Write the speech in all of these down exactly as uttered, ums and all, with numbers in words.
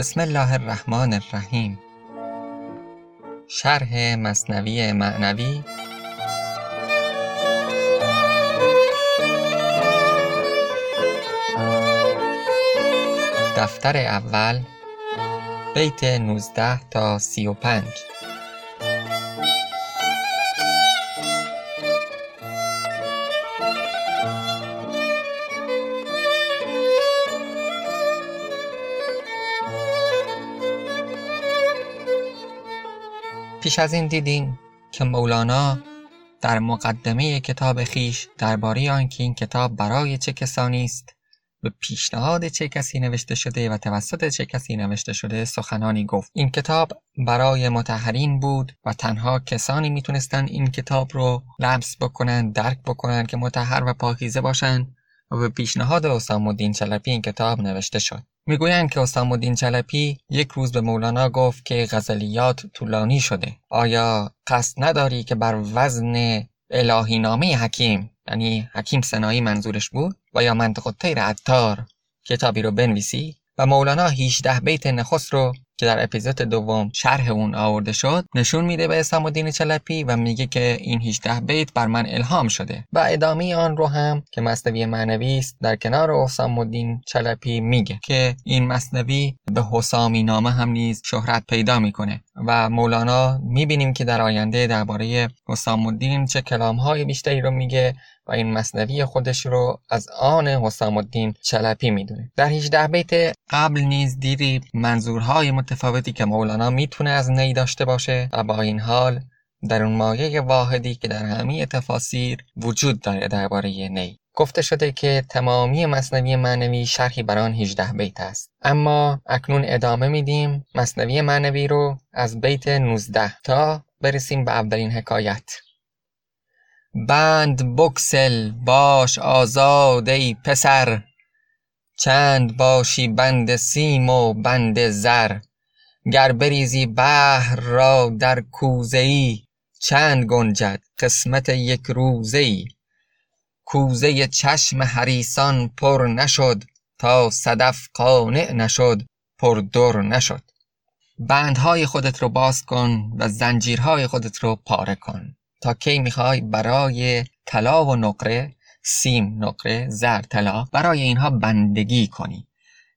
بسم الله الرحمن الرحیم. شرح مثنوی معنوی، دفتر اول، بیت نوزده تا سی و پنج. پیش از این دیدیم که مولانا در مقدمه کتاب خیش درباره آنکه این کتاب برای چه کسانی است، به پیشنهاد چه کسی نوشته شده و توسط چه کسی نوشته شده سخنانی گفت. این کتاب برای مطهرین بود و تنها کسانی میتونستن این کتاب رو لمس بکنن، درک بکنن که مطهر و پاکیزه باشن و به پیشنهاد حسامالدین چلبی این کتاب نوشته شد. میگویند که حسامالدین چلبی یک روز به مولانا گفت که غزلیات طولانی شده، آیا قصد نداری که بر وزن الهی نامه حکیم، یعنی حکیم سنایی منظورش بود، و یا منطقه تیر عطار کتابی رو بنویسی؟ و مولانا هجده بیت نخست رو که در اپیزود دوم شرح اون آورده شد نشون میده به حسامالدین چلبی و میگه که این هجده بیت بر من الهام شده و ادامه آن رو هم که مثنوی معنوی است در کنار حسامالدین چلبی میگه که این مثنوی به حسامی نامه هم نیز شهرت پیدا میکنه و مولانا میبینیم که در آینده درباره حسامالدین چه کلامهای بیشتری رو میگه و این مثنوی خودش رو از آن حسامالدین چلبی میدونه. در هجده بیت قبل نیز دیدی منظورهای متفاوتی که مولانا میتونه از نی داشته باشه و با این حال در اون مایه واحدی که در همه تفاسیر وجود داره درباره نی. گفته شده که تمامی مثنوی معنوی شرحی بر آن هجده بیت است، اما اکنون ادامه میدیم مثنوی معنوی رو از بیت نوزده تا برسیم به اولین حکایت. بند بکسل باش آزاد ای پسر، چند باشی بند سیم و بند زر. گر بریزی بحر را در کوزه‌ای، چند گنجد قسمت یک روزه‌ای. کوزه چشم حریصان پر نشد، تا صدف قانع نشد پر در نشد. بندهای خودت رو باز کن و زنجیرهای خودت رو پاره کن. تا کی میخوای برای طلا و نقره، سیم، نقره، زر، طلا، برای اینها بندگی کنی؟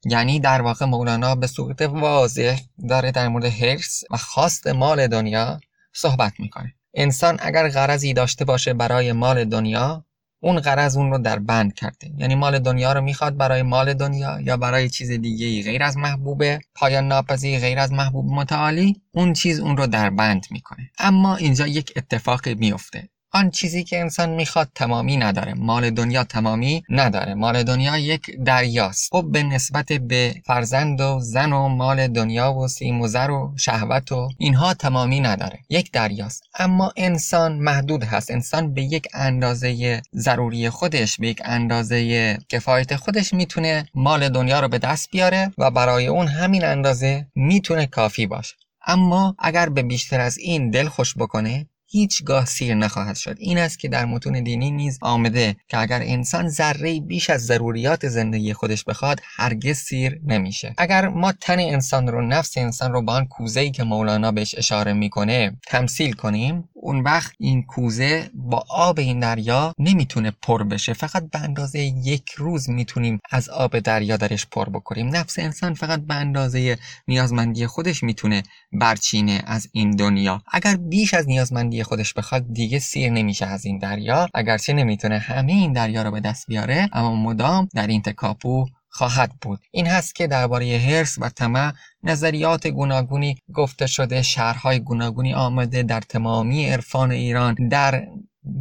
یعنی در واقع مولانا به صورت واضح داره در مورد حرص و خواست مال دنیا صحبت میکنه. انسان اگر غرضی داشته باشه برای مال دنیا، اون غرض اون رو در بند کرده، یعنی مال دنیا رو میخواد برای مال دنیا یا برای چیز دیگه‌ای غیر از محبوب پایان ناپذیر، غیر از محبوب متعالی، اون چیز اون رو در بند میکنه. اما اینجا یک اتفاقی میفته، آن چیزی که انسان میخواد تمامی نداره، مال دنیا تمامی نداره، مال دنیا یک دریاست. خب به نسبت به فرزند و زن و مال دنیا و سیم و زر و شهوت و اینها تمامی نداره، یک دریاست. اما انسان محدود هست، انسان به یک اندازه ضروری خودش، به یک اندازه کفایت خودش میتونه مال دنیا رو به دست بیاره و برای اون همین اندازه میتونه کافی باشه. اما اگر به بیشتر از این دل خوش بکنه، هیچگاه سیر نخواهد شد. این است که در متون دینی نیز آمده که اگر انسان ذره بیش از ضروریات زندگی خودش بخواد، هرگز سیر نمیشه. اگر ما تن انسان رو، نفس انسان رو با آن کوزه‌ای که مولانا بهش اشاره میکنه تمثیل کنیم، اون وقت این کوزه با آب این دریا نمیتونه پر بشه، فقط به اندازه یک روز میتونیم از آب دریا درش پر بکنیم. نفس انسان فقط به اندازه نیازمندی خودش میتونه برچینه از این دنیا. اگر بیش از نیازمندی خودش بخواد، دیگه سیر نمیشه از این دریا، اگرچه نمیتونه همه این دریا رو به دست بیاره، اما مدام در این تکاپو خواهد بود. این هست که درباره حرص و طمع نظریات گوناگونی گفته شده، شرح‌های گوناگونی آمده در تمامی عرفان ایران، در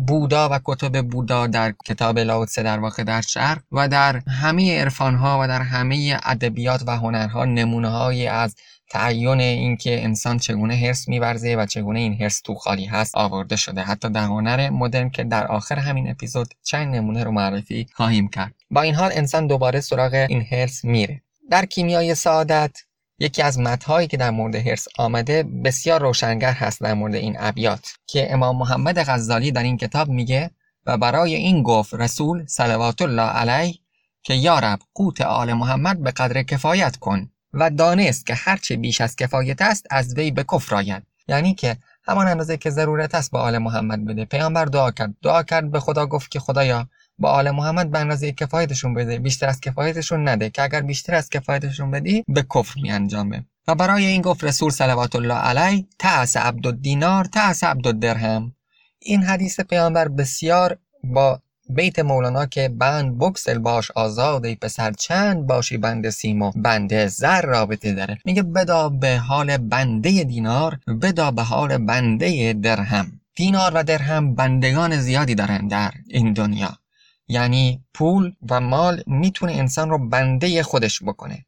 بودا و کتب بودا، در کتاب لاوتس در واقع، در شرح و در همه عرفان‌ها و در همه ادبیات و هنرها نمونه‌هایی از تعین اینکه انسان چگونه حرص می‌ورزه و چگونه این حرص تو خالی هست آورده شده. حتی در هنر مدرن که در آخر همین اپیزود چند نمونه رو معرفی خواهیم کرد. با این حال انسان دوباره سراغ این حرص میره. در کیمیای سعادت یکی از متن‌هایی که در مورد حرص آمده بسیار روشنگر هست در مورد این ابیات که امام محمد غزالی در این کتاب میگه: و برای این گفت رسول صلوات الله علیه که یا رب، قوت آل محمد به قدر کفایت کن و دانست که هرچه بیش از کفایت است از وی به کفر آیند، یعنی که همان اندازه که ضرورت است به آل محمد بده. پیامبر دعا کرد دعا کرد به خدا گفت که خدایا با آل محمد به اندازه کفایتشون بده، بیشتر از کفایتشون نده، که اگر بیشتر از کفایتشون بدی به کفر می‌انجامه. و برای این گفت رسول صلوات الله علیه تعس عبد الدینار تعس عبد الدرهم. این حدیث پیامبر بسیار با بیت مولانا که بند بکسل باش آزاد ای پسر چند باشی بند سیم و بند زر رابطه داره. میگه بدا به حال بنده دینار، بدا به حال بنده درهم. دینار و درهم بندگان زیادی دارن در این دنیا، یعنی پول و مال میتونه انسان رو بنده خودش بکنه.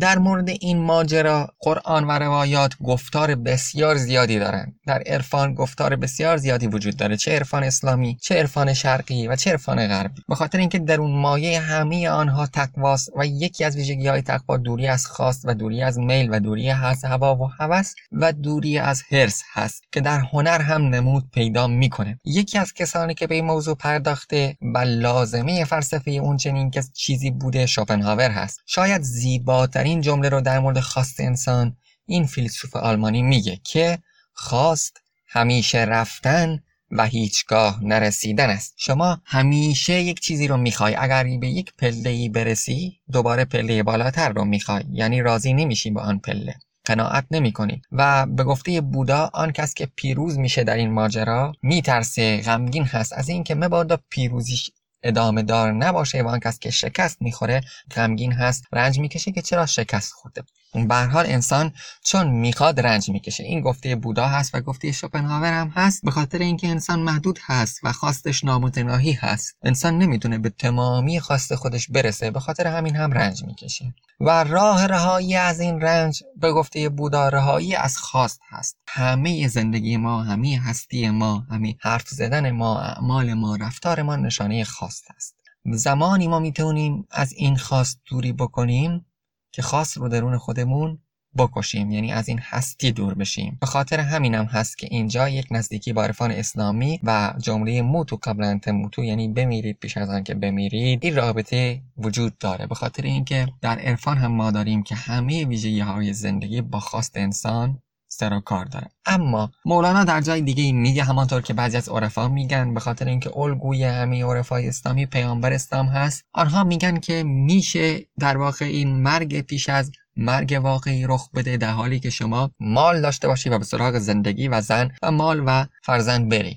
در مورد این ماجرا قرآن و روایات گفتار بسیار زیادی دارند. در عرفان گفتار بسیار زیادی وجود داره، چه عرفان اسلامی، چه عرفان شرقی و چه عرفان غربی، به خاطر اینکه در اون مایه همه آنها تقواست و یکی از ویژگی‌های تقوا دوری از خواست و دوری از میل و دوری از هوا و هوس و دوری از حرص هست که در هنر هم نمود پیدا میکنه. یکی از کسانی که به این موضوع پرداخته و لازمه فلسفه اون چنین که چیزی بوده شوپنهاور هست. شاید زیبا این جمله رو در مورد خواست انسان این فیلسوف آلمانی میگه که خواست همیشه رفتن و هیچگاه نرسیدن است. شما همیشه یک چیزی رو میخوای، اگر به یک پله‌ای برسی دوباره پله بالاتر رو میخوای، یعنی راضی نمیشی با آن پله، قناعت نمی‌کنی. و به گفته بودا آن کس که پیروز میشه در این ماجرا میترسه، غمگین هست از این که مبادا پیروزیش ادامه دار نباشه و آن کس که شکست میخوره غمگین هست، رنج میکشه که چرا شکست خورده. به هر حال انسان چون میخواد رنج میکشه. این گفته بودا هست و گفته شوپنهاور هم هست، به خاطر اینکه انسان محدود هست و خواستش نامتناهی هست. انسان نمیتونه به تمامی خواست خودش برسه، به خاطر همین هم رنج میکشه. و راه رهایی از این رنج به گفته بودا رهایی از خواست هست. همه زندگی ما، همه هستی ما، همه حرف زدن ما، اعمال ما، رفتار ما نشانه خواست هست. زمانی ما میتونیم از این خواست دوری بکنیم که خواست رو درون خودمون بکشیم، یعنی از این هستی دور بشیم. به خاطر همینم هست که اینجا یک نزدیکی با عرفان اسلامی و جمله موتو قبل ان تموتو، یعنی بمیرید پیش از آن که بمیرید، این رابطه وجود داره. به خاطر اینکه در عرفان هم ما داریم که همه ویژگی‌های زندگی با خواست انسان سر و کار داره. اما مولانا در جای دیگه میگه همانطور که بعضی از عرفا میگن، به خاطر اینکه الگوی همه عرفای اسلامی پیامبر اسلام هست، آنها میگن که میشه در واقع این مرگ پیش از مرگ واقعی رخ بده، در حالی که شما مال داشته باشی و به سراغ زندگی و زن و مال و فرزند بری،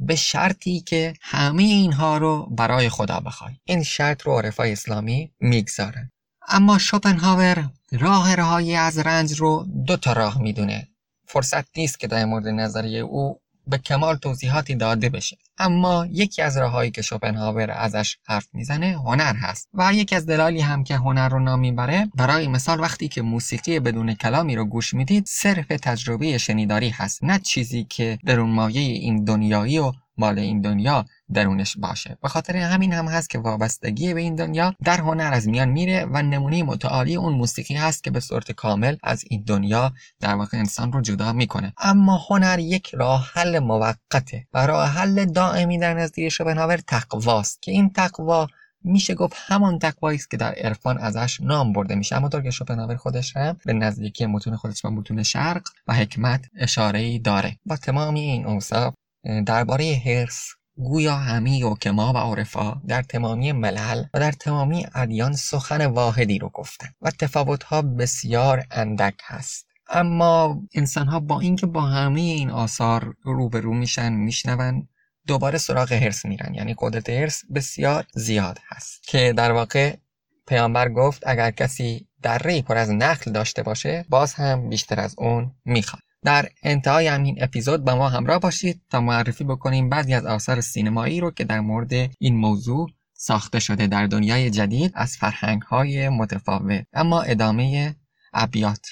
به شرطی که همه اینها رو برای خدا بخوای. این شرط رو عرفای اسلامی میگذارن. اما شوپنهاور راه رهایی از رنج رو دو تا راه میدونه. فرصت نیست که در مورد نظریه او به کمال توضیحاتی داده بشه، اما یکی از راهایی که شوپنهاور ازش حرف میزنه هنر هست. و یکی از دلایلی هم که هنر رو نام میبره، برای مثال وقتی که موسیقی بدون کلامی رو گوش میدید، صرف تجربه شنیداری هست، نه چیزی که درون مایه این دنیایی و مال این دنیا درونش باشه. به خاطر همین هم هست که وابستگی به این دنیا در هنر از میان میره و نمونه متعالی اون موسیقی هست که به صورت کامل از این دنیا در واقع انسان رو جدا میکنه. اما هنر یک راه حل موقته و راه حل دائمی در نزدیک شوپنهاور تقواست، که این تقوا میشه گفت همان تقوایی است که در عرفان ازش نام برده میشه. اما طور که شوپنهاور خودش هم به نزدیکی متون خودش با متون شرق و حکمت اشاره‌ای داره. با تمام این اوصاف درباره حرص گویا همه حکما و عرفا در تمامی ملل و در تمامی ادیان سخن واحدی رو گفتن و تفاوت‌ها بسیار اندک هست. اما انسان‌ها با اینکه با همه این آثار روبرو میشن، میشنون، دوباره سراغ حرص میرن، یعنی قدرت حرص بسیار زیاد هست که در واقع پیامبر گفت اگر کسی دره‌ای پر از نخل داشته باشه باز هم بیشتر از اون میخواد. در انتهای همین اپیزود با ما همراه باشید تا معرفی بکنیم بعضی از آثار سینمایی رو که در مورد این موضوع ساخته شده در دنیای جدید از فرهنگ‌های متفاوت. اما ادامه ابیات.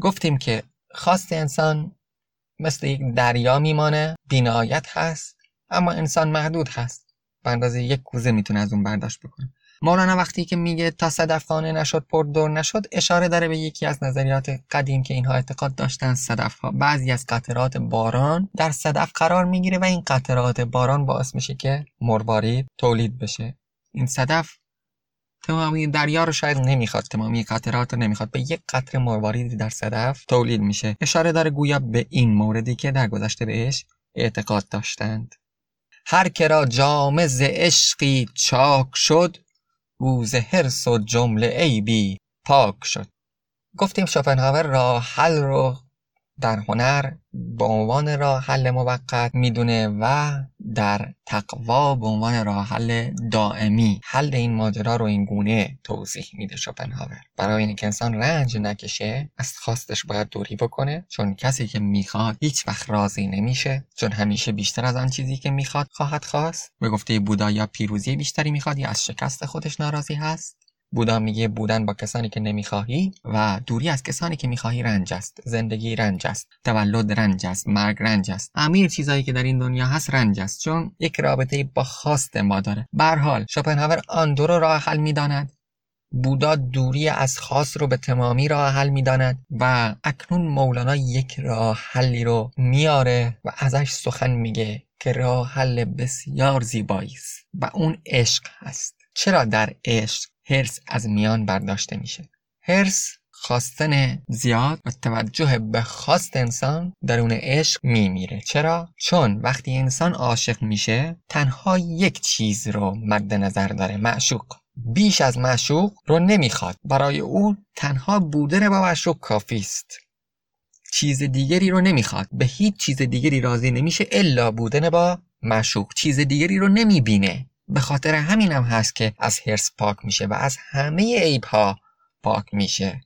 گفتیم که خواست انسان مثل یک دریا میمانه، بینایت هست، اما انسان محدود هست، به اندازه یک کوزه میتونه از اون برداشت بکنه. مولانا وقتی که میگه تا صدف خانه نشد پر دور نشد، اشاره داره به یکی از نظریات قدیم که اینها اعتقاد داشتن صدف ها، بعضی از قطرات باران در صدف قرار میگیره و این قطرات باران باعث میشه که مروارید تولید بشه. این صدف تمامی دریا رو شاید نمیخواد، تمامی قطرات رو نمیخواد، به یک قطره مرواریدی در صدف تولید میشه. اشاره داره گویا به این موردی که در گذشته بهش اعتقاد داشتند. هر که را جام ز عشقی چاک شد، او ز حرص و جمله عیبی پاک شد. گفتیم شوپنهاور راه حل رو در هنر به عنوان راه حل موقت میدونه و در تقوا به عنوان راه حل دائمی. حل این ماجرا رو این گونه توضیح میده شوپنهاور: برای اینکه انسان رنج نکشه از خواستش باید دوری بکنه، چون کسی که میخواد هیچ وقت راضی نمیشه، چون همیشه بیشتر از آن چیزی که میخواد خواهد خواست. به گفته بودا یا پیروزی بیشتری میخواد یا از شکست خودش ناراضی هست. بودا میگه بودن با کسانی که نمیخواهی و دوری از کسانی که میخواهی رنج است. زندگی رنج است، تولد رنج است، مرگ رنج است، همه چیزایی که در این دنیا هست رنج است، چون یک رابطه با خواست ما داره. به هر حال شوپنهاور آن دو رو راه حل میداند، بودا دوری از خواست رو به تمامی راه حل میداند و اکنون مولانا یک راه حلی رو میاره و ازش سخن میگه که راه حل بسیار زیبایی است و اون عشق است. چرا در عشق هرس از میان برداشته میشه؟ هرس خواستن زیاد و توجه به خواست انسان درون عشق میمیره. چرا؟ چون وقتی انسان عاشق میشه تنها یک چیز رو مد نظر داره، معشوق. بیش از معشوق رو نمیخواد، برای او تنها بودن با معشوق کافیست، چیز دیگری رو نمیخواد، به هیچ چیز دیگری راضی نمیشه الا بودن با معشوق، چیز دیگری رو نمیبینه. به خاطر همینم هست که از هرس پاک میشه و از همه عیب‌ها پاک میشه،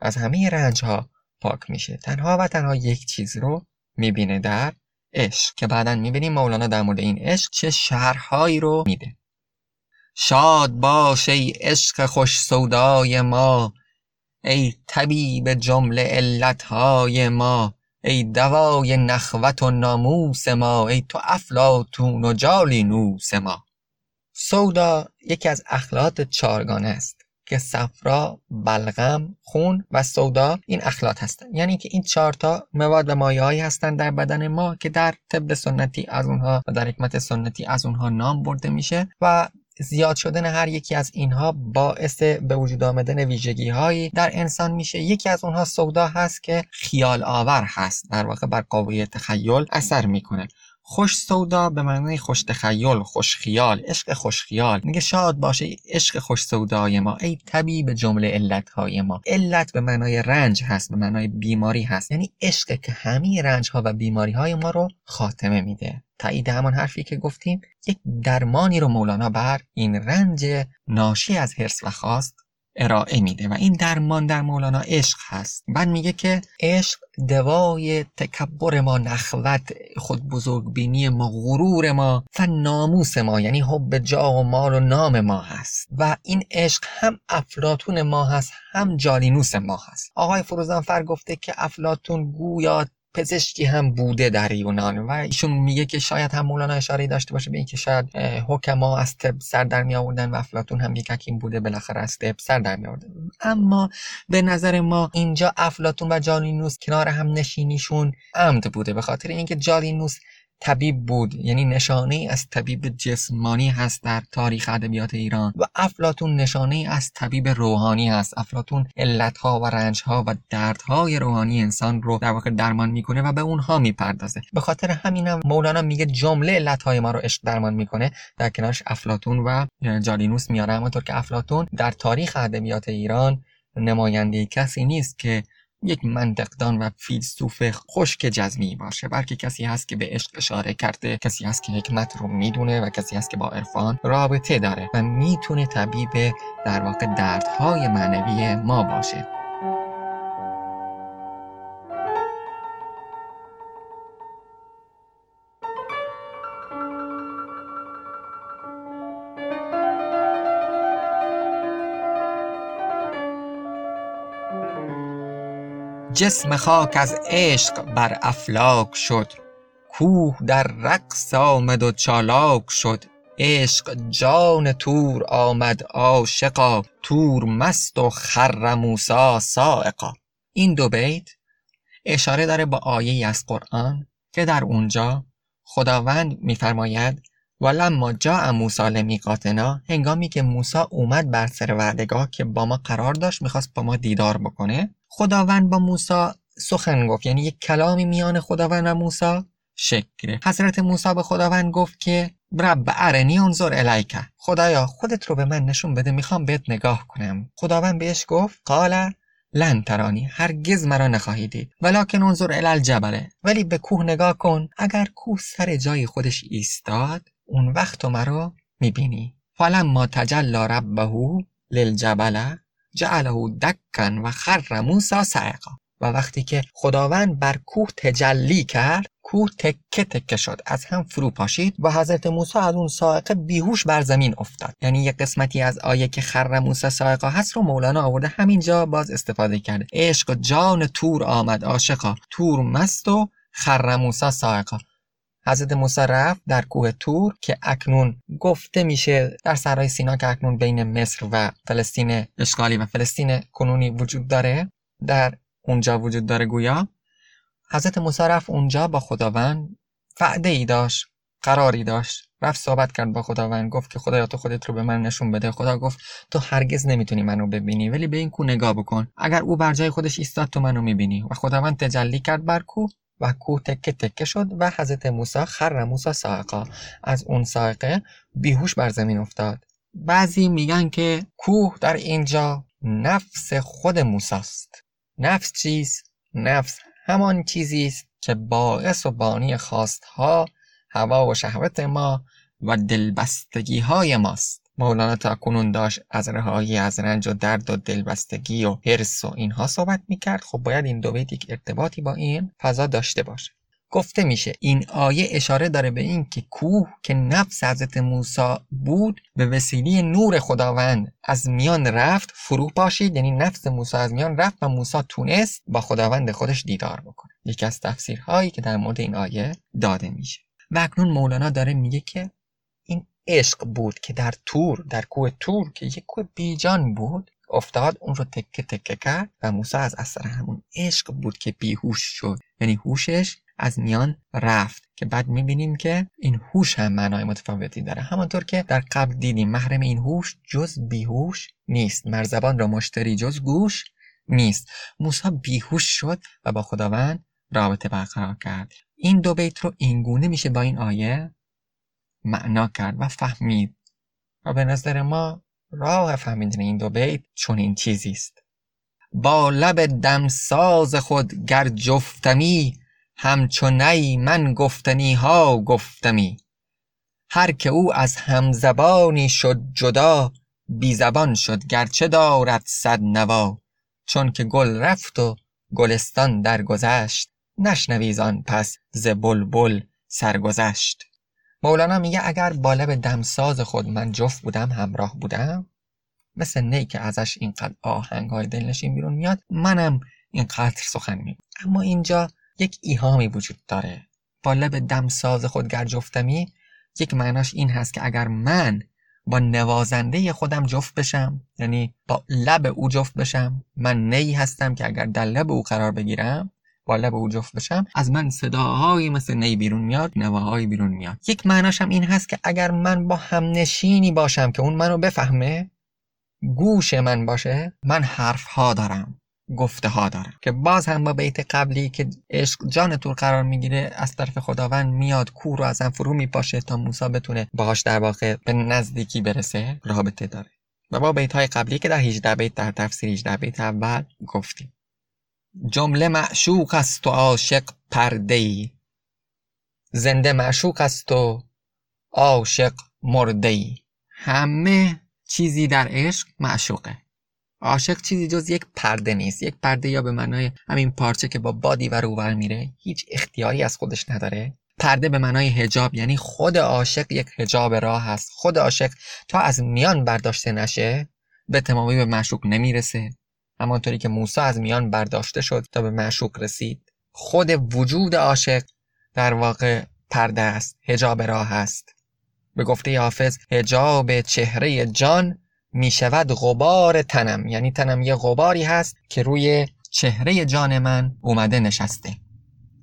از همه رنج‌ها پاک میشه، تنها و تنها یک چیز رو میبینه در عشق، که بعداً میبینیم مولانا در مورد این عشق چه شرح‌هایی رو میده. شاد باش ای عشق خوش سودای ما، ای طبیب جمله علت‌های ما، ای دوای نخوت و ناموس ما، ای تو افلاطون و جالینوس ما. سودا یکی از اخلاط چارگانه است که صفرا، بلغم، خون و سودا این اخلاط هستند، یعنی که این چهار تا مواد و مایه‌هایی هستند در بدن ما که در طب سنتی از اونها و در حکمت سنتی از اونها نام برده میشه و زیاد شدن هر یکی از اینها باعث به وجود آمدن ویژگی‌هایی در انسان میشه. یکی از اونها سودا هست که خیال آور هست، در واقع بر قوه تخیل اثر میکنه. خوش سودا به معنی خوش تخیل، خوش خیال، عشق خوش خیال. میگه شاد باشه عشق خوش سودای ما، ای طبیب جمله علت‌های ما. علت به معنای رنج هست، به معنای بیماری هست، یعنی عشق که همه رنج‌ها و بیماری‌های ما رو خاتمه میده. تایید همان حرفی که گفتیم، یک درمانی رو مولانا بر این رنج ناشی از حرص و خواست ارائه میده و این درمان در مولانا عشق هست. بعد میگه که عشق دوای تکبر ما، نخوت، خود بزرگ بینی ما، غرور ما و ناموس ما، یعنی حب جاه و مال و نام ما هست و این عشق هم افلاطون ما هست هم جالینوس ما هست. آقای فروزانفر گفته که افلاطون گویا پزشکی هم بوده در یونان و ایشون میگه که شاید هم مولانا اشاره داشته باشه به این که شاید حکما از طب سر در می آوردن و افلاطون هم یک حکیم بوده، بالاخره از طب سر در می آورده. اما به نظر ما اینجا افلاطون و جالینوس کنار هم نشینیشون عمد بوده، به خاطر اینکه جالینوس طبیب بود، یعنی نشانه از طبیب جسمانی هست در تاریخ ادبیات ایران و افلاطون نشانه از طبیب روحانی هست. افلاطون علت‌ها و رنج‌ها و دردهای روحانی انسان رو در واقع درمان میکنه و به اونها میپردازه. به خاطر همینم مولانا میگه جمله علت‌های ما رو عشق درمان میکنه، در کنارش افلاطون و جالینوس میاره. همونطور که افلاطون در تاریخ ادبیات ایران نماینده کسی نیست که یک منطقدان و فیلسوف خشک جزمی باشه، بلکه کسی هست که به عشق اشاره کرده، کسی هست که حکمت رو میدونه و کسی هست که با عرفان رابطه داره و میتونه طبیب در واقع دردهای معنوی ما باشه. جسم خاک از عشق بر افلاک شد، کوه در رقص آمد و چالاک شد. عشق جان تور آمد عاشقا، تور مست و خر موسی سائقا. این دو بیت اشاره داره با آیه‌ای از قرآن که در اونجا خداوند میفرماید ولما جاء موسی لمیقاتنا، هنگامی که موسی اومد بر سر وعدگاه که با ما قرار داشت میخواست با ما دیدار بکنه، خداوند با موسی سخن گفت، یعنی یک کلامی میان خداوند و موسی شکل. حضرت موسی به خداوند گفت که رب ارنی انظر الیک، خدایا خودت رو به من نشون بده، میخوام بهت نگاه کنم. خداوند بهش گفت قال لن ترانی، هرگز مرا نخواهی دید، ولکن انظر الی الجبل، ولی به کوه نگاه کن، اگر کوه سر جای خودش ایستاد اون وقت تو مرا میبینی. فلما تجلی ربه للجبل جعله دکا و خر موسی صعقا، و وقتی که خداوند بر کوه تجلی کرد، کوه تکه تکه شد، از هم فرو پاشید و حضرت موسی از اون صاعقه بیهوش بر زمین افتاد. یعنی یه قسمتی از آیه که خر موسی صاعقه هست رو مولانا آورده همینجا باز استفاده کرده. عشق جان تور آمد عاشقا، تور مست و خر موسی صاعقه. حضرت موسی رفت در کوه تور که اکنون گفته میشه در سرای سینا که اکنون بین مصر و فلسطین اشغالی و فلسطین کنونی وجود داره، در اونجا وجود داره. گویا حضرت موسی رفت اونجا با خداوند وعده ای داشت، قراری داشت، رفت صحبت کرد با خداوند، گفت که خدایا تو خودت رو به من نشون بده. خدا گفت تو هرگز نمیتونی منو ببینی، ولی به این کو نگاه بکن، اگر او بر جای خودش ایستاد تو منو میبینی. و خداوند تجلی کرد بر کوه و کوه تکه تکه شد و حضرت موسی خر موسی صاعقه، از اون صاعقه بیهوش بر زمین افتاد. بعضی میگن که کوه در اینجا نفس خود موسی است. نفس چیز؟ نفس همان چیزی است که باعث و بانی خواستها، هوا و شهوت ما و دلبستگی های ماست. مولانا تا کنون داشت از رهایی از رنج و درد و دلبستگی و حرص و اینها صحبت میکرد، خب باید این دو بیت یک ارتباطی با این فضا داشته باشه. گفته میشه این آیه اشاره داره به این که کوه که نفس حضرت موسی بود، به وسیله نور خداوند از میان رفت، فرو پاشید، یعنی نفس موسی از میان رفت و موسی تونست با خداوند خودش دیدار بکنه. یکی از تفسیرهایی که در مورد این آیه داده میشه. و اکنون مولانا داره میگه که این عشق بود که در تور، در کوه تور که یک کوه بیجان بود، افتاد، اون رو تکه تکه کرد و موسی از اثر همون عشق بود که بیهوش شد، یعنی هوشش از میان رفت. که بعد میبینیم که این هوش هم معنای متفاوتی داره، همانطور که در قبل دیدیم محرم این هوش جز بیهوش نیست، مرزبان را مشتری جز گوش نیست. موسی بیهوش شد و با خداوند رابطه برقرار کرد. این دو بیت رو اینگونه میشه با این آیه معنا کرد و فهمید، و به نظر ما راه فهمیدن این دو بیت چون این چیزیست. با لب دمساز خود گر جفتمی، همچنی من گفتنی ها گفتمی. هر که او از همزبانی شد جدا، بی زبان شد گرچه دارد صد نوا. چون که گل رفت و گلستان درگذشت، نشنویز آن پس ز بلبل سرگذشت. مولانا میگه اگر با لب دمساز خود من جفت بودم، همراه بودم، مثل نی که ازش اینقدر آهنگ های دلنشین بیرون میاد، منم اینقدر سخن میگم. اما اینجا یک ایهامی وجود داره. با لب دمساز خود گر جفتمی، یک معناش این هست که اگر من با نوازنده خودم جفت بشم، یعنی با لب او جفت بشم، من نی هستم که اگر در لب او قرار بگیرم، با لب او جفت بشم، از من صداهایی مثل نی بیرون میاد، نواهایی بیرون میاد. یک معناش هم این هست که اگر من با همنشینی باشم که اون منو بفهمه، گوش من باشه، من حرفها دارم، گفته ها دارم. که باز هم با بیت قبلی که عشق جان تور قرار میگیره، از طرف خداوند میاد، کوه رو از هم فرو میپاشه تا موسی بتونه باهاش در واقع به نزدیکی برسه، رابطه داره. و با بیت های قبلی که در هجده بیت در تفسیر هجده بیت اول گفتیم. جمله معشوق است و عاشق پرده‌ای، زنده معشوق است و عاشق مرده‌ای. همه چیزی در عشق معشوقه. عاشق چیزی جز یک پرده نیست. یک پرده یا به معنای همین پارچه که با بادی و روبر میره، هیچ اختیاری از خودش نداره. پرده به معنای حجاب، یعنی خود عاشق یک حجاب راه هست. خود عاشق تا از میان برداشته نشه به تمامی به معشوق نمیرسه، همانطوری که موسی از میان برداشته شد تا به معشوق رسید. خود وجود عاشق در واقع پرده است، حجاب راه است. به گفته حافظ حجاب چهره جان میشود غبار تنم، یعنی تنم یه غباری هست که روی چهره جان من اومده نشسته.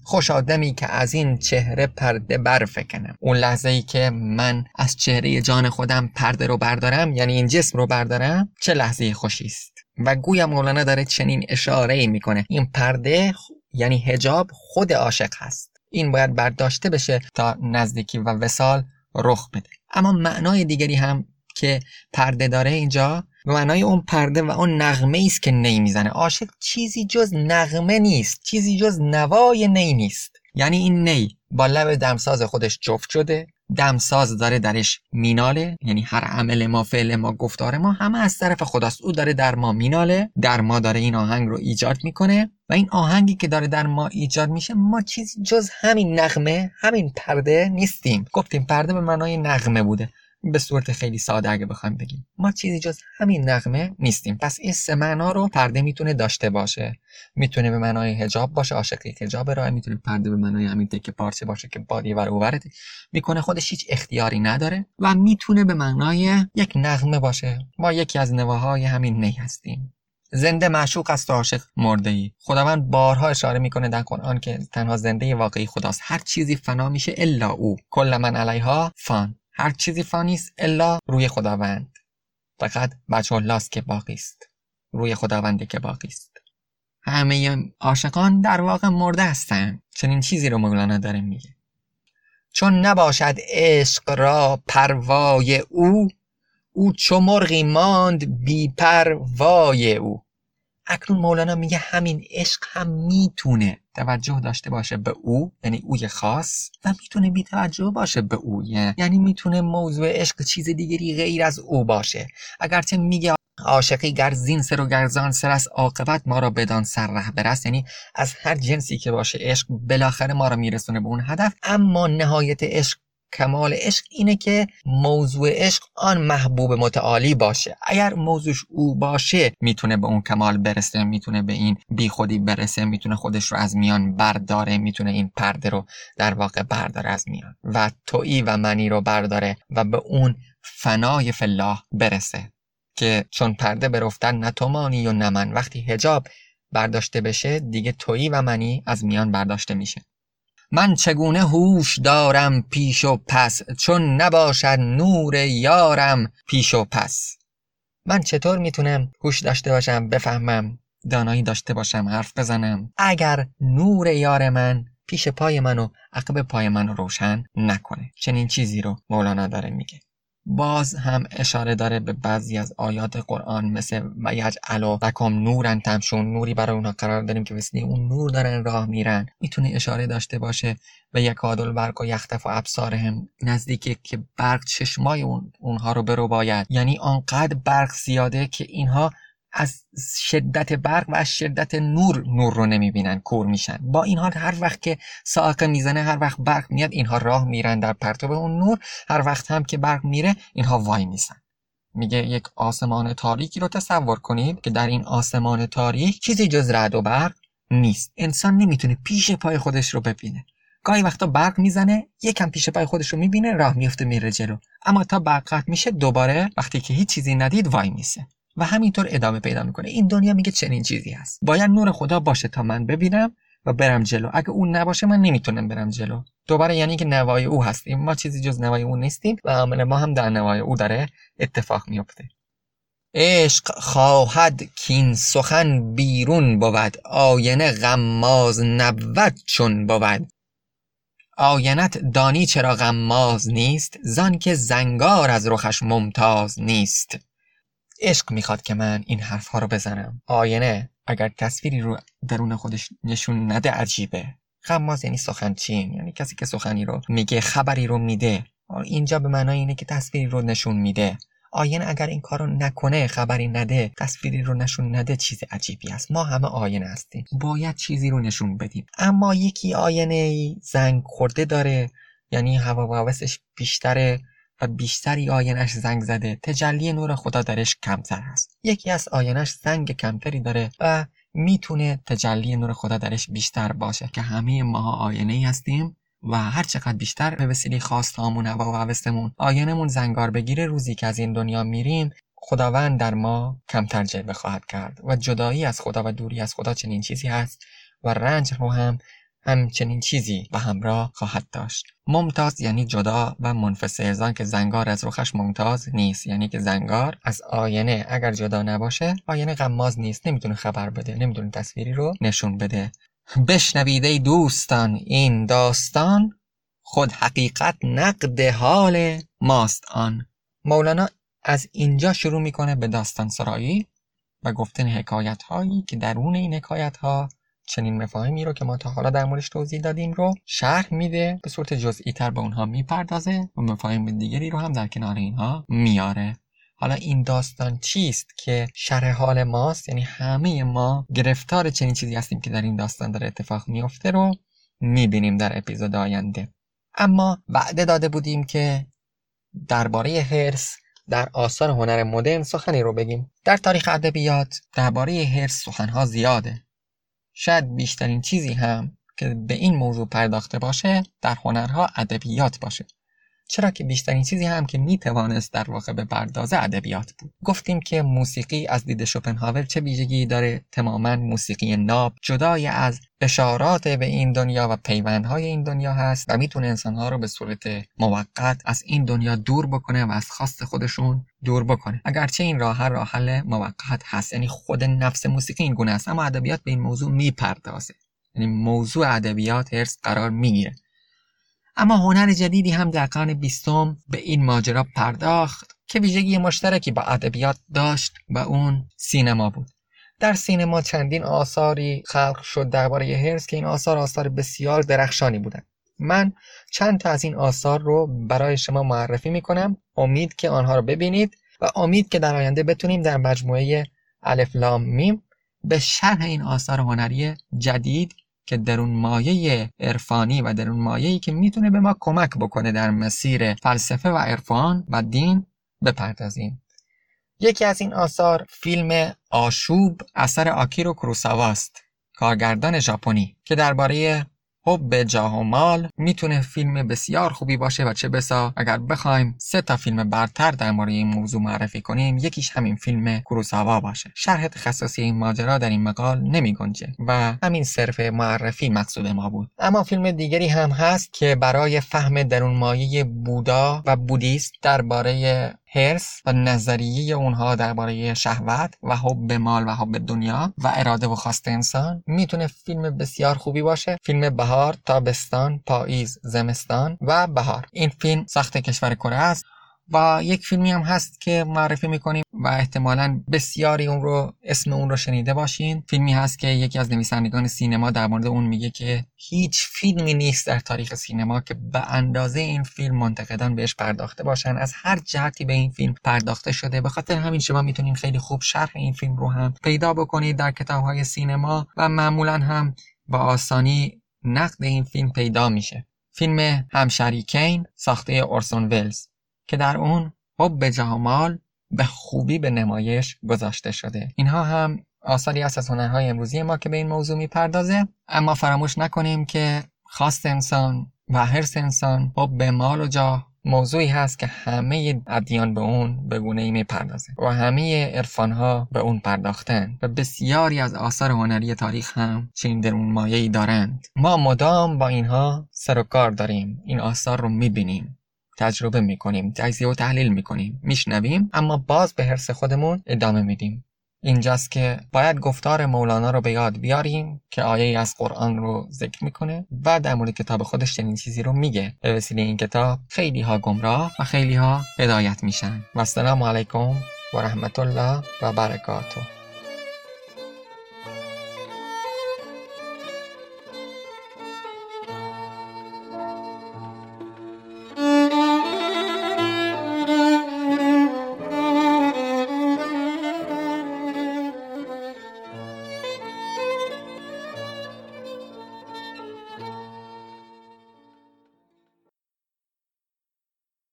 خوش آدمی که از این چهره پرده برفکنم. اون لحظه‌ای که من از چهره جان خودم پرده رو بردارم، یعنی این جسم رو بردارم، چه لحظه خوشی است. و گویا مولانا داره چنین اشاره‌ای میکنه، این پرده یعنی حجاب خود عاشق هست، این باید برداشته بشه تا نزدیکی و وصال رخ بده. اما معنای دیگری هم که پرده داره اینجا، به معنای اون پرده و اون نغمه است که نی میزنه. عاشق چیزی جز نغمه نیست، چیزی جز نوای نی نیست. یعنی این نی با لب دمساز خودش جفت شده، دمساز داره درش میناله، یعنی هر عمل ما، فعل ما، گفتار ما همه از طرف خداست. او داره در ما میناله، در ما داره این آهنگ رو ایجاد میکنه و این آهنگی که داره در ما ایجاد میشه، ما چیزی جز همین نغمه، همین پرده نیستیم. گفتیم پرده به معنای نغمه بوده، به صورت خیلی ساده اگه بخوایم بگیم ما چیزی جز همین نغمه نیستیم. پس این سه معنا رو پرده میتونه داشته باشه، میتونه به معنای حجاب باشه، عاشقی حجاب را، میتونه پرده به معنای همین تکه پارچه باشه که بادی ور و ورت میکنه، خودش هیچ اختیاری نداره، و میتونه به معنای یک نغمه باشه. ما یکی از نواهای همین نی هستیم. زنده معشوق است و عاشق مرده‌ای. خداوند بارها اشاره میکنه در قرآن که تنها زنده واقعی خداست، هر چیزی فنا میشه الا او، کل من علیها فان، هر چیزی فانی است الا روی خداوند، فقط وجه الله که باقی است، روی خداوندی که باقی است. همه عاشقان در واقع مرده هستند. چنین چیزی رو مولانا داره میگه. چون نباشد عشق را پروای او، او چو مرغی ماند بی پروای او. اکنون مولانا میگه همین عشق هم میتونه توجه داشته باشه به او، یعنی اوی خاص، و میتونه بی توجه باشه به او، یعنی میتونه موضوع عشق چیز دیگری غیر از او باشه. اگرچه میگه عاشقی گر زین سر و گرزان سر است، عاقبت ما را بدان سر ره برست، یعنی از هر جنسی که باشه عشق بالاخره ما را میرسونه به اون هدف. اما نهایت عشق، کمال عشق اینه که موضوع عشق آن محبوب متعالی باشه. اگر موضوعش او باشه میتونه به اون کمال برسه، میتونه به این بیخودی برسه، میتونه خودش رو از میان برداره، میتونه این پرده رو در واقع برداره از میان و تویی و منی رو برداره و به اون فنای فلاح برسه که چون پرده برفتن نه تو مانی و نه من. وقتی حجاب برداشته بشه دیگه تویی و منی از میان برداشته میشه. من چگونه هوش دارم پیش و پس، چون نباشد نور یارم پیش و پس. من چطور میتونم هوش داشته باشم، بفهمم، دانایی داشته باشم، حرف بزنم، اگر نور یار من پیش پای من و عقب پای من روشن نکنه. چنین چیزی رو مولانا داره میگه. باز هم اشاره داره به بعضی از آیات قرآن، مثل و یجعل لکم نورا تمشون، نوری برای اونها قرار داریم که وسیله اون نور دارن راه میرن. میتونه اشاره داشته باشه و یکاد البرق و یختف و ابصارهم، نزدیکی که برق چشمای اون اونها رو برو باید، یعنی آنقدر برق زیاده که اینها از شدت برق و از شدت نور نور رو نمیبینن، کور میشن. با این حال هر وقت که صاعقه میزنه، هر وقت برق میاد، اینها راه میرن در پرتو اون نور، هر وقت هم که برق میره اینها وای میسن. میگه یک آسمان تاریکی رو تصور کنید که در این آسمان تاریک چیزی جز رعد و برق نیست. انسان نمیتونه پیش پای خودش رو ببینه. گاهی وقتا برق میزنه، یکم پیش پای خودش رو میبینه، راه میفته میره جلو، اما تا برق قطع میشه دوباره وقتی که هیچ چیزی ندید وای میسه و همینطور ادامه پیدا میکنه. این دنیا میگه چنین چیزی هست، باید نور خدا باشه تا من ببینم و برم جلو. اگه اون نباشه من نمیتونم برم جلو. دوباره یعنی که نوای او هستیم، ما چیزی جز نوای او نیستیم و عمل ما هم در نوای او داره اتفاق میفته. عشق خواهد کین سخن بیرون بود، آینه غماز نبود چون بود. آینت دانی چرا غماز نیست، زان که زنگار از رخش ممتاز نیست. عشق میخواد که من این حرف ها رو بزنم. آینه اگر تصویری رو درون خودش نشون نده عجیبه. غماز یعنی سخنچین، یعنی کسی که سخنی رو میگه، خبری رو میده. اینجا به معنای اینه که تصویری رو نشون میده. آینه اگر این کارو نکنه، خبری نده، تصویری رو نشون نده، چیز عجیبی است. ما همه آینه هستیم، باید چیزی رو نشون بدیم. اما یکی آینه زنگ خورده داره، یعنی هوا و هوسش بیشتره و بیشتری آینش زنگ زده، تجلی نور خدا درش کمتر هست. یکی از آینش زنگ کمتری داره و میتونه تجلی نور خدا درش بیشتر باشه. که همه ما آینه‌ای هستیم و هر چقدر بیشتر به وسیله خواستامون و هوسمون آینمون زنگار بگیره، روزی که از این دنیا میریم خداوند در ما کمتر جلوه خواهد کرد و جدایی از خدا و دوری از خدا چنین چیزی هست و رنج رو هم همچنین چیزی به همراه خواهد داشت. ممتاز یعنی جدا و منفصل، زان که زنگار از رخش ممتاز نیست، یعنی که زنگار از آینه اگر جدا نباشه، آینه غماز نیست، نمیتونه خبر بده، نمیتونه تصویری رو نشون بده. بشنوید ای دوستان این داستان، خود حقیقت نقد حال ماست آن. مولانا از اینجا شروع میکنه به داستان سرایی و گفتن حکایت هایی که درون این حکایت ها چنین مفاهیمی رو که ما تا حالا در موردش توضیح دادیم رو شرح میده، به صورت جزئی تر به اونها میپردازه و مفاهیم دیگری رو هم در کنار اینها میاره. حالا این داستان چیست که شرح حال ماست، یعنی همه ما گرفتار چنین چیزی هستیم که در این داستان داره اتفاق میفته رو میبینیم در اپیزود آینده. اما وعده داده بودیم که درباره حرص در آثار هنر مدرن سخنی رو بگیم. در تاریخ ادبیات درباره حرص سخن‌ها زیاده. شاید بیشترین چیزی هم که به این موضوع پرداخته باشه در هنرها ادبیات باشه، چرا که بیشترین چیزی هم که میتوانست در واقع به پردازه ادبیات بود. گفتیم که موسیقی از دید شوپنهاور چه ویژگی داره؟ تماماً موسیقی ناب، جدای از اشارات به این دنیا و پیوندهای این دنیا هست و میتونه انسانها رو به صورت موقت از این دنیا دور بکنه و از خواست خودشون دور بکنه، اگرچه این راه هر راه حل موقت هست، یعنی خود نفس موسیقی این گونه است. اما ادبیات به این موضوع میپردازه، یعنی موضوع ادبیات حرص قرار میگیره. اما هنر جدیدی هم در قرن بیستم به این ماجرا پرداخت که ویژگی مشترکی با ادبیات داشت و اون سینما بود. در سینما چندین آثاری خلق شد درباره حرص که این آثار آثار بسیار درخشانی بودند. من چند تا از این آثار رو برای شما معرفی میکنم، امید که آنها رو ببینید و امید که در آینده بتونیم در مجموعه الف لام میم به شرح این آثار هنری جدید که در اون مایه عرفانی و در اون مایه‌ای که میتونه به ما کمک بکنه در مسیر فلسفه و عرفان و دین بپردازیم. یکی از این آثار فیلم آشوب اثر آکیرو کروسواست، کارگردان ژاپنی، که درباره حب جاه و مال میتونه فیلم بسیار خوبی باشه و چه بسا اگر بخوایم سه تا فیلم برتر در مورد این موضوع معرفی کنیم یکیش همین فیلم کروساوا باشه. شرح تخصصی این ماجرا در این مقال نمی گنجه و همین صرف معرفی مقصود ما بود. اما فیلم دیگری هم هست که برای فهم درونمایه بودا و بودیست درباره حرص و نظریه اونها درباره شهوت و حب مال و حب دنیا و اراده و خواست انسان میتونه فیلم بسیار خوبی باشه. فیلم بهار، تابستان، پاییز، زمستان و بهار. این فیلم ساخت کشور کره است و یک فیلمی هم هست که معرفی میکنیم و احتمالاً بسیاری اون رو اسم اون رو شنیده باشین. فیلمی هست که یکی از نویسندگان سینما در مورد اون میگه که هیچ فیلمی نیست در تاریخ سینما که به اندازه این فیلم منتقدان بهش پرداخته باشن، از هر جهتی به این فیلم پرداخته شده. به خاطر همین شما میتونین خیلی خوب شرح این فیلم رو هم پیدا بکنید در کتاب‌های سینما و معمولاً هم با آسانی نقد این فیلم پیدا میشه. فیلم همشهری کین ساخته ارسون ولز که در اون حب جاه و مال به خوبی به نمایش گذاشته شده. اینها هم آثاری هست از هنرهای امروزی ما که به این موضوع میپردازه. اما فراموش نکنیم که خواست انسان و حرص انسان، حب مال و جاه، موضوعی هست که همه ادیان به اون به گونه‌ای میپردازه و همه عرفان‌ها به اون پرداختن و بسیاری از آثار هنری تاریخ هم چنین درونمایه‌ای دارند. ما مدام با اینها سر و کار داریم، این آثار رو میبینیم، تجربه میکنیم، تجزیه و تحلیل میکنیم، میشنویم، اما باز به حرص خودمون ادامه میدیم. اینجاست که باید گفتار مولانا رو به یاد بیاریم که آیه از قرآن رو ذکر میکنه و در مورد کتاب خودش چنین چیزی رو میگه. به وسیله این کتاب خیلی ها گمراه و خیلی ها هدایت میشن. و السلام علیکم و رحمت الله و برکاته.